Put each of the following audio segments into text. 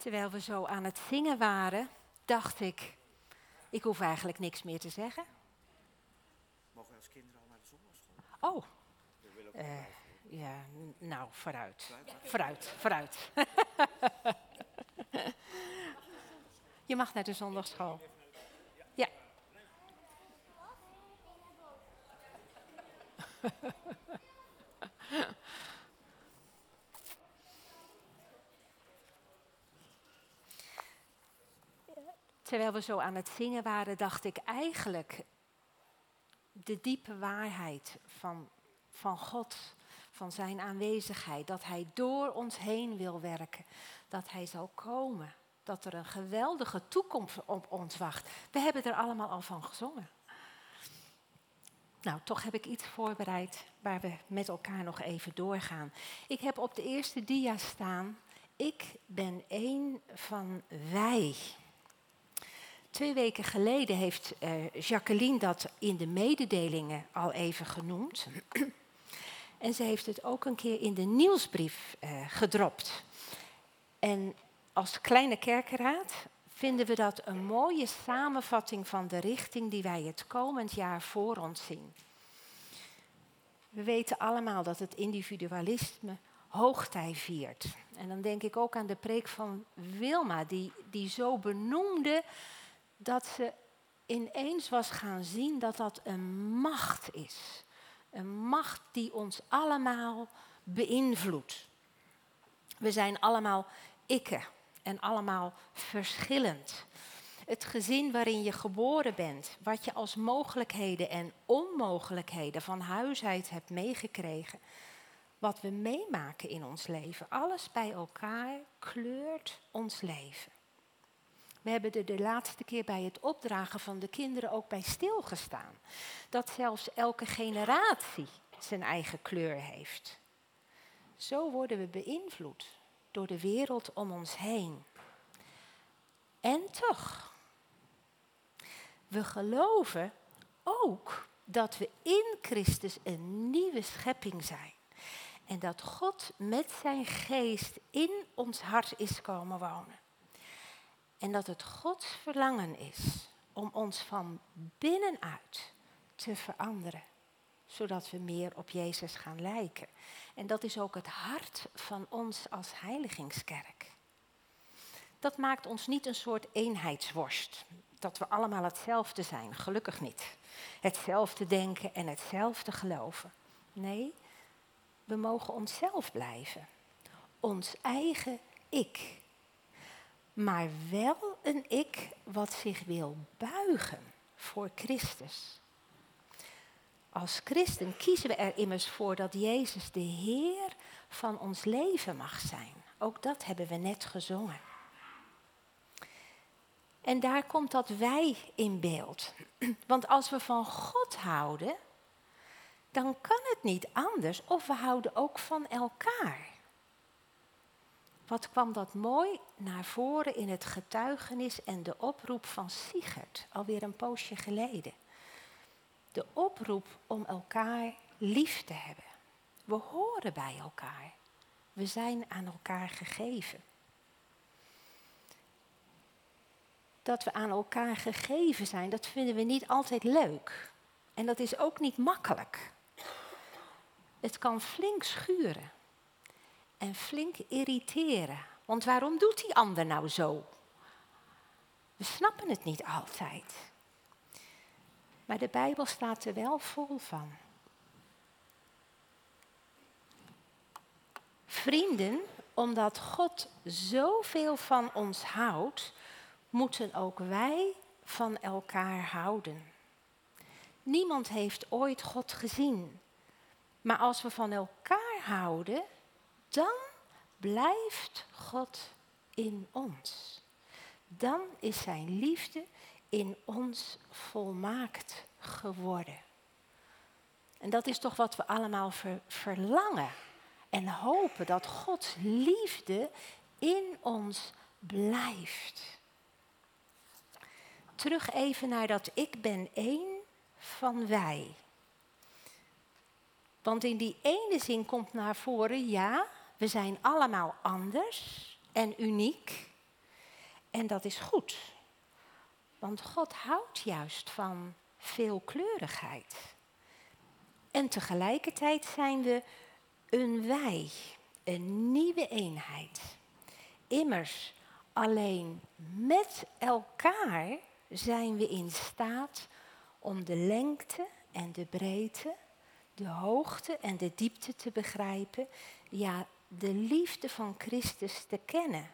Terwijl we zo aan het zingen waren, dacht ik, ik hoef eigenlijk niks meer te zeggen. Mogen we als kinderen al naar de zondagschool? Oh, ja, nou, vooruit. Vooruit. Je mag naar de zondagschool. Ja. Terwijl we zo aan het zingen waren, dacht ik eigenlijk de diepe waarheid van God, van zijn aanwezigheid, dat hij door ons heen wil werken, dat hij zal komen, dat er een geweldige toekomst op ons wacht. We hebben er allemaal al van gezongen. Nou, toch heb ik iets voorbereid waar we met elkaar nog even doorgaan. Ik heb op de eerste dia staan, ik ben één van wij. 2 weken geleden heeft Jacqueline dat in de mededelingen al even genoemd. En ze heeft het ook een keer in de nieuwsbrief gedropt. En als kleine kerkenraad vinden we dat een mooie samenvatting van de richting die wij het komend jaar voor ons zien. We weten allemaal dat het individualisme hoogtij viert. En dan denk ik ook aan de preek van Wilma, die zo benoemde dat ze ineens was gaan zien dat dat een macht is. Een macht die ons allemaal beïnvloedt. We zijn allemaal ikken en allemaal verschillend. Het gezin waarin je geboren bent, wat je als mogelijkheden en onmogelijkheden van huis uit hebt meegekregen, wat we meemaken in ons leven, alles bij elkaar kleurt ons leven. We hebben er de laatste keer bij het opdragen van de kinderen ook bij stilgestaan. Dat zelfs elke generatie zijn eigen kleur heeft. Zo worden we beïnvloed door de wereld om ons heen. En toch, we geloven ook dat we in Christus een nieuwe schepping zijn. En dat God met zijn geest in ons hart is komen wonen. En dat het Gods verlangen is om ons van binnenuit te veranderen. Zodat we meer op Jezus gaan lijken. En dat is ook het hart van ons als heiligingskerk. Dat maakt ons niet een soort eenheidsworst. Dat we allemaal hetzelfde zijn, gelukkig niet. Hetzelfde denken en hetzelfde geloven. Nee, we mogen onszelf blijven. Ons eigen ik. Maar wel een ik wat zich wil buigen voor Christus. Als christen kiezen we er immers voor dat Jezus de Heer van ons leven mag zijn. Ook dat hebben we net gezongen. En daar komt dat wij in beeld. Want als we van God houden, dan kan het niet anders of we houden ook van elkaar. Wat kwam dat mooi naar voren in het getuigenis en de oproep van Sigurd, alweer een poosje geleden. De oproep om elkaar lief te hebben. We horen bij elkaar. We zijn aan elkaar gegeven. Dat we aan elkaar gegeven zijn, dat vinden we niet altijd leuk. En dat is ook niet makkelijk. Het kan flink schuren. En flink irriteren. Want waarom doet die ander nou zo? We snappen het niet altijd. Maar de Bijbel staat er wel vol van. Vrienden, omdat God zoveel van ons houdt, moeten ook wij van elkaar houden. Niemand heeft ooit God gezien. Maar als we van elkaar houden, dan blijft God in ons. Dan is zijn liefde in ons volmaakt geworden. En dat is toch wat we allemaal verlangen. En hopen dat Gods liefde in ons blijft. Terug even naar dat ik ben één van wij. Want in die ene zin komt naar voren, ja, we zijn allemaal anders en uniek. En dat is goed. Want God houdt juist van veelkleurigheid. En tegelijkertijd zijn we een wij, een nieuwe eenheid. Immers, alleen met elkaar zijn we in staat om de lengte en de breedte, de hoogte en de diepte te begrijpen. Ja, de liefde van Christus te kennen,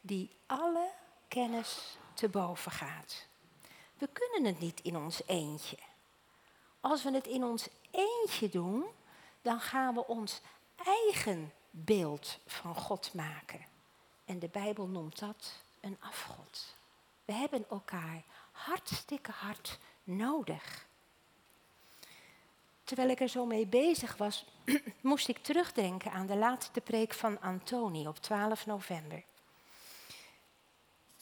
die alle kennis te boven gaat. We kunnen het niet in ons eentje. Als we het in ons eentje doen, dan gaan we ons eigen beeld van God maken. En de Bijbel noemt dat een afgod. We hebben elkaar hartstikke hard nodig. Terwijl ik er zo mee bezig was, moest ik terugdenken aan de laatste preek van Antoni op 12 november.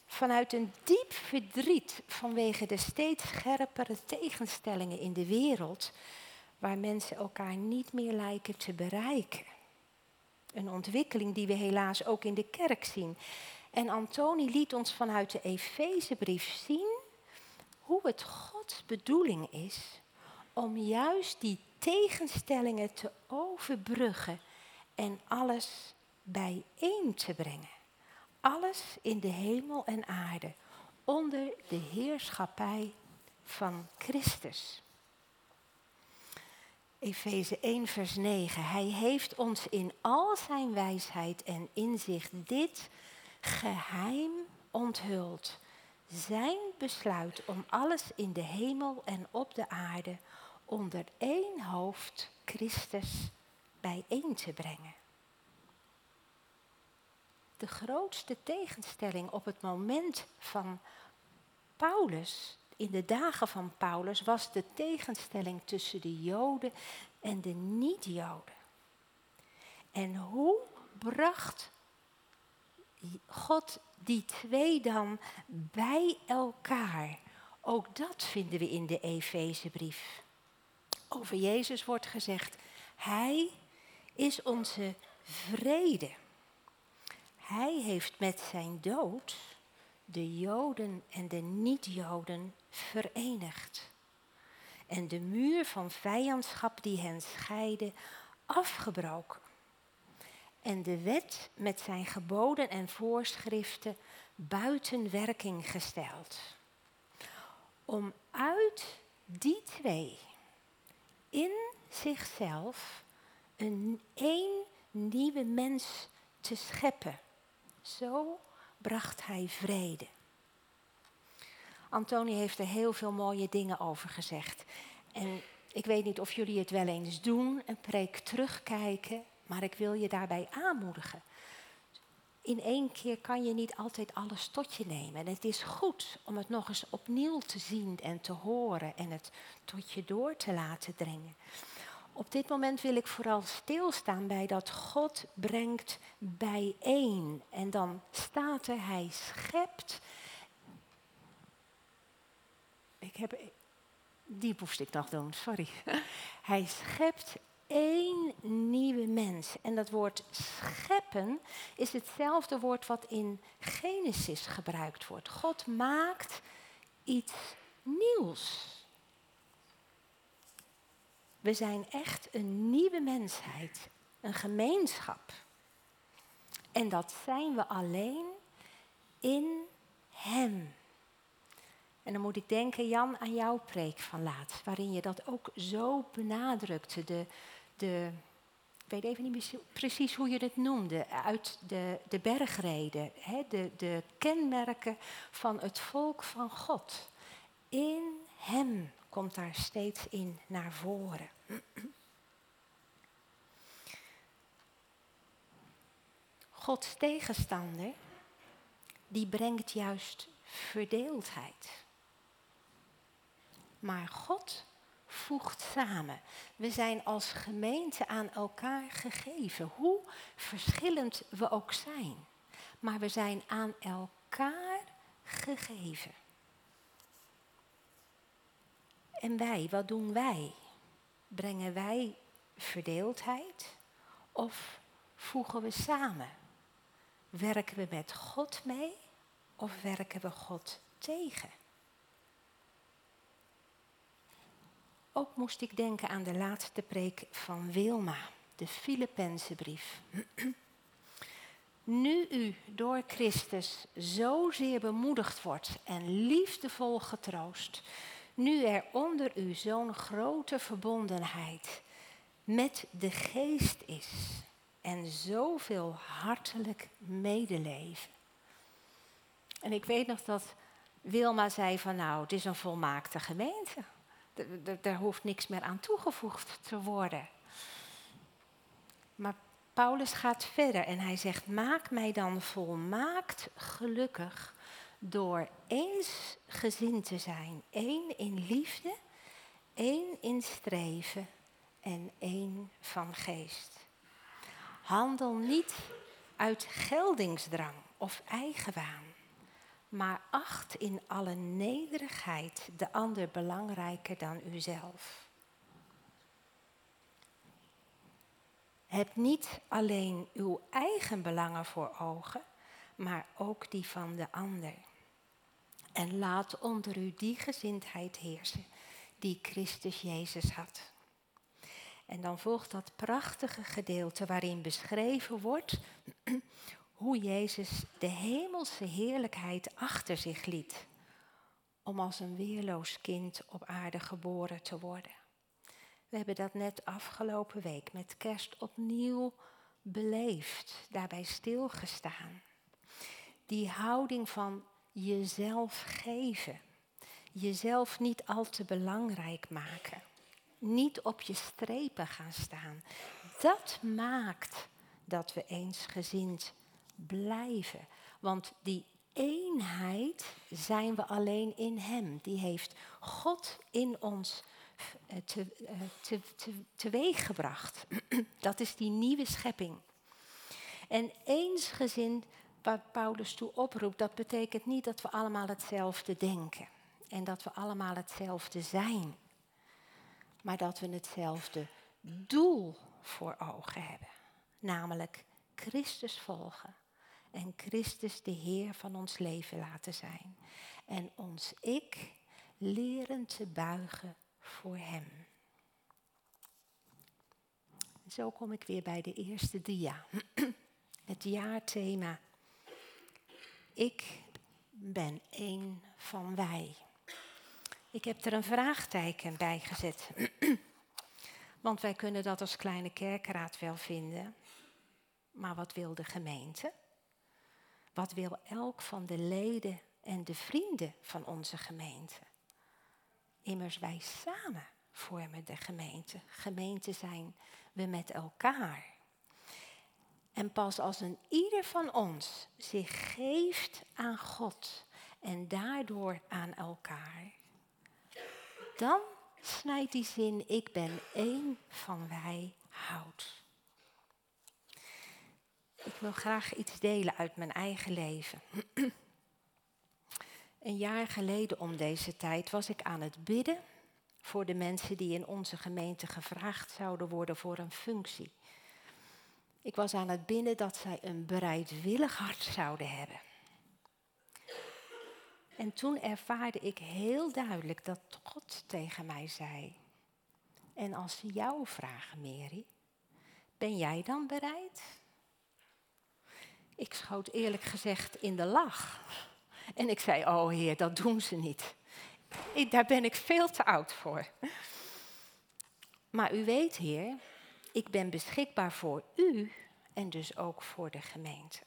Vanuit een diep verdriet vanwege de steeds scherpere tegenstellingen in de wereld, waar mensen elkaar niet meer lijken te bereiken. Een ontwikkeling die we helaas ook in de kerk zien. En Antoni liet ons vanuit de Efezebrief zien hoe het Gods bedoeling is om juist die tegenstellingen te overbruggen en alles bijeen te brengen. Alles in de hemel en aarde, onder de heerschappij van Christus. Efeze 1 vers 9. Hij heeft ons in al zijn wijsheid en inzicht dit geheim onthuld. Zijn besluit om alles in de hemel en op de aarde onder één hoofd Christus bijeen te brengen. De grootste tegenstelling op het moment van Paulus, in de dagen van Paulus, was de tegenstelling tussen de Joden en de niet-Joden. En hoe bracht God die twee dan bij elkaar? Ook dat vinden we in de Efezebrief. Over Jezus wordt gezegd, Hij is onze vrede. Hij heeft met zijn dood de Joden en de niet-Joden verenigd. En de muur van vijandschap die hen scheidde, afgebroken. En de wet met zijn geboden en voorschriften buiten werking gesteld. Om uit die twee in zichzelf een één nieuwe mens te scheppen. Zo bracht hij vrede. Antoni heeft er heel veel mooie dingen over gezegd. En ik weet niet of jullie het wel eens doen, een preek terugkijken, maar ik wil je daarbij aanmoedigen. In één keer kan je niet altijd alles tot je nemen. En het is goed om het nog eens opnieuw te zien en te horen en het tot je door te laten dringen. Op dit moment wil ik vooral stilstaan bij dat God brengt bijeen. En dan staat er, hij schept. Die moest ik nog doen, sorry. Hij schept één nieuwe mens. En dat woord scheppen is hetzelfde woord wat in Genesis gebruikt wordt. God maakt iets nieuws. We zijn echt een nieuwe mensheid, een gemeenschap. En dat zijn we alleen in Hem. En dan moet ik denken, Jan, aan jouw preek van laatst, waarin je dat ook zo benadrukte. Ik weet even niet meer precies hoe je het noemde, uit de bergreden. De kenmerken van het volk van God. In Hem komt daar steeds in naar voren. Gods tegenstander, die brengt juist verdeeldheid. Maar God voegt samen. We zijn als gemeente aan elkaar gegeven, hoe verschillend we ook zijn. Maar we zijn aan elkaar gegeven. En wij, wat doen wij? Brengen wij verdeeldheid of voegen we samen? Werken we met God mee of werken we God tegen? Ook moest ik denken aan de laatste preek van Wilma, de Filippenzenbrief. Nu u door Christus zozeer bemoedigd wordt en liefdevol getroost, nu er onder u zo'n grote verbondenheid met de geest is en zoveel hartelijk medeleven. En ik weet nog dat Wilma zei van nou, het is een volmaakte gemeente. Daar hoeft niks meer aan toegevoegd te worden. Maar Paulus gaat verder en hij zegt, maak mij dan volmaakt gelukkig door eensgezind te zijn. Eén in liefde, één in streven en één van geest. Handel niet uit geldingsdrang of eigenwaan, maar acht in alle nederigheid de ander belangrijker dan uzelf. Heb niet alleen uw eigen belangen voor ogen, maar ook die van de ander. En laat onder u die gezindheid heersen die Christus Jezus had. En dan volgt dat prachtige gedeelte waarin beschreven wordt hoe Jezus de hemelse heerlijkheid achter zich liet om als een weerloos kind op aarde geboren te worden. We hebben dat net afgelopen week met kerst opnieuw beleefd, daarbij stilgestaan. Die houding van jezelf geven, jezelf niet al te belangrijk maken, niet op je strepen gaan staan. Dat maakt dat we eensgezind blijven, want die eenheid zijn we alleen in Hem. Die heeft God in ons teweeg gebracht. Dat is die nieuwe schepping. En eensgezind, waar Paulus toe oproept, dat betekent niet dat we allemaal hetzelfde denken en dat we allemaal hetzelfde zijn, maar dat we hetzelfde doel voor ogen hebben, namelijk Christus volgen en Christus de Heer van ons leven laten zijn en ons ik leren te buigen voor Hem. Zo kom ik weer bij de eerste dia. Het jaarthema. Ik ben één van wij. Ik heb er een vraagteken bij gezet. Want wij kunnen dat als kleine kerkraad wel vinden. Maar wat wil de gemeente? Wat wil elk van de leden en de vrienden van onze gemeente? Immers, wij samen vormen de gemeente. Gemeente zijn we met elkaar. En pas als een ieder van ons zich geeft aan God en daardoor aan elkaar, dan snijdt die zin, ik ben één van wij, hout. Ik wil graag iets delen uit mijn eigen leven. Een jaar geleden om deze tijd was ik aan het bidden voor de mensen die in onze gemeente gevraagd zouden worden voor een functie. Ik was aan het bidden dat zij een bereidwillig hart zouden hebben. En toen ervaarde ik heel duidelijk dat God tegen mij zei: en als ze jou vragen, Mary, ben jij dan bereid? Ik schoot eerlijk gezegd in de lach. En ik zei, oh Heer, dat doen ze niet. Daar ben ik veel te oud voor. Maar u weet, Heer, ik ben beschikbaar voor u en dus ook voor de gemeente.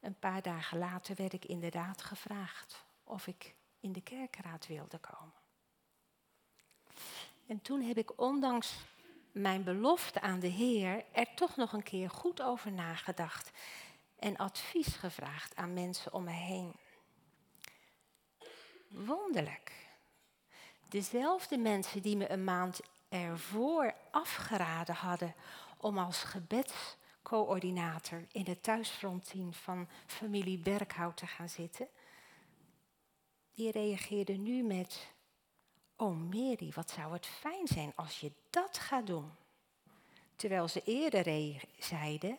Een paar dagen later werd ik inderdaad gevraagd of ik in de kerkraad wilde komen. En toen heb ik ondanks mijn belofte aan de Heer er toch nog een keer goed over nagedacht en advies gevraagd aan mensen om me heen. Wonderlijk. Dezelfde mensen die me een maand ervoor afgeraden hadden om als gebedscoördinator in het thuisfrontteam van familie Berkhout te gaan zitten, die reageerden nu met: oh Mary, wat zou het fijn zijn als je dat gaat doen. Terwijl ze eerder zeiden: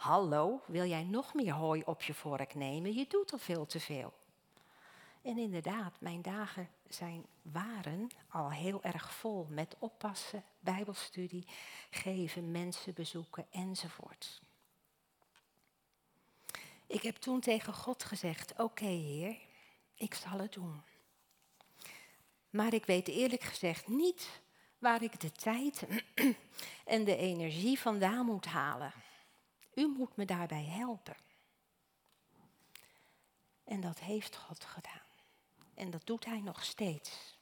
Hallo, wil jij nog meer hooi op je vork nemen? Je doet al veel te veel. En inderdaad, mijn dagen waren al heel erg vol met oppassen, bijbelstudie, geven, mensen bezoeken enzovoort. Ik heb toen tegen God gezegd, oké, Heer, ik zal het doen. Maar ik weet eerlijk gezegd niet waar ik de tijd en de energie vandaan moet halen. U moet me daarbij helpen. En dat heeft God gedaan. En dat doet hij nog steeds.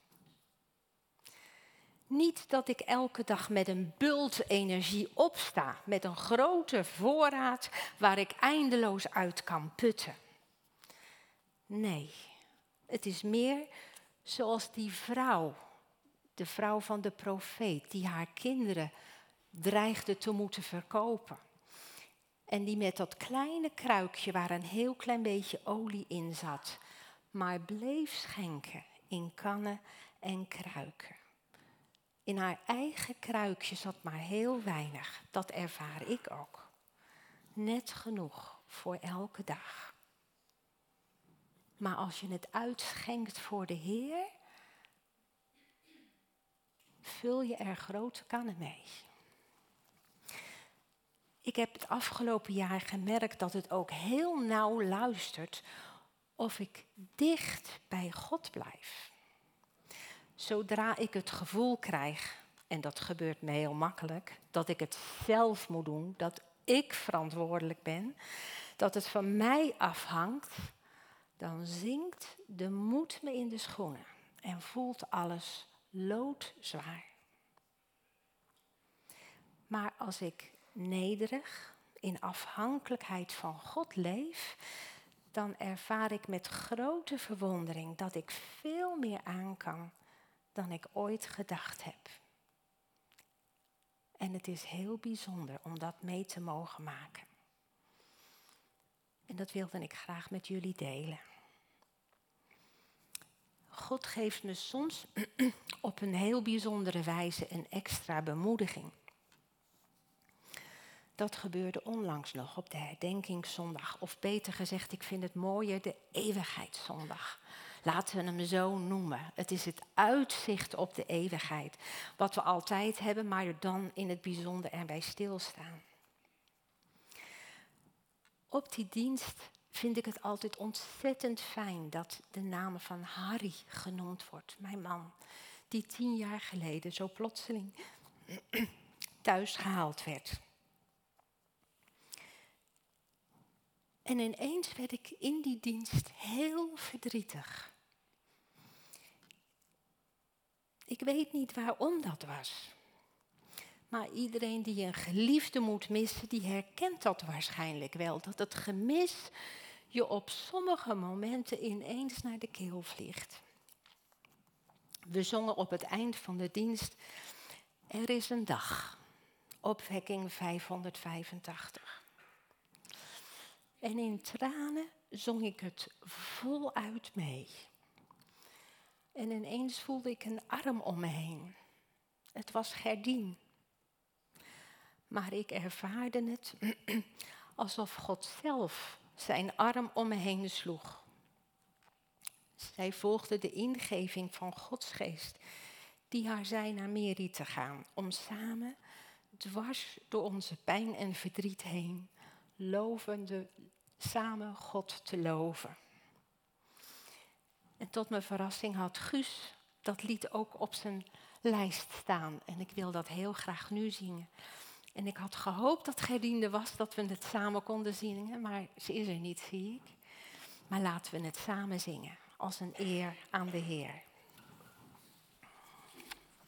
Niet dat ik elke dag met een bult energie opsta, met een grote voorraad waar ik eindeloos uit kan putten. Nee, het is meer zoals die vrouw, de vrouw van de profeet, die haar kinderen dreigde te moeten verkopen. En die met dat kleine kruikje waar een heel klein beetje olie in zat, maar bleef schenken in kannen en kruiken. In haar eigen kruikje zat maar heel weinig. Dat ervaar ik ook. Net genoeg voor elke dag. Maar als je het uitschenkt voor de Heer, vul je er grote kannen mee. Ik heb het afgelopen jaar gemerkt dat het ook heel nauw luistert of ik dicht bij God blijf. Zodra ik het gevoel krijg, en dat gebeurt me heel makkelijk, dat ik het zelf moet doen, dat ik verantwoordelijk ben, dat het van mij afhangt, dan zinkt de moed me in de schoenen en voelt alles loodzwaar. Maar als ik nederig, in afhankelijkheid van God leef, dan ervaar ik met grote verwondering dat ik veel meer aan kan dan ik ooit gedacht heb. En het is heel bijzonder om dat mee te mogen maken. En dat wilde ik graag met jullie delen. God geeft me soms op een heel bijzondere wijze een extra bemoediging. Dat gebeurde onlangs nog op de herdenkingszondag. Of beter gezegd, ik vind het mooier, de eeuwigheidszondag. Laten we hem zo noemen. Het is het uitzicht op de eeuwigheid. Wat we altijd hebben, maar er dan in het bijzonder erbij stilstaan. Op die dienst vind ik het altijd ontzettend fijn dat de naam van Harry genoemd wordt. Mijn man, die 10 jaar geleden zo plotseling thuis gehaald werd. En ineens werd ik in die dienst heel verdrietig. Ik weet niet waarom dat was. Maar iedereen die een geliefde moet missen, die herkent dat waarschijnlijk wel. Dat het gemis je op sommige momenten ineens naar de keel vliegt. We zongen op het eind van de dienst, er is een dag, Opwekking 585. En in tranen zong ik het voluit mee. En ineens voelde ik een arm om me heen. Het was Gerdien. Maar ik ervaarde het alsof God zelf zijn arm om me heen sloeg. Zij volgde de ingeving van Gods geest, die haar zei naar Mary te gaan, om samen, dwars door onze pijn en verdriet heen, lovende, samen God te loven. En tot mijn verrassing had Guus dat lied ook op zijn lijst staan. En ik wil dat heel graag nu zingen. En ik had gehoopt dat Gerdien er was, dat we het samen konden zingen. Maar ze is er niet, zie ik. Maar laten we het samen zingen, als een eer aan de Heer.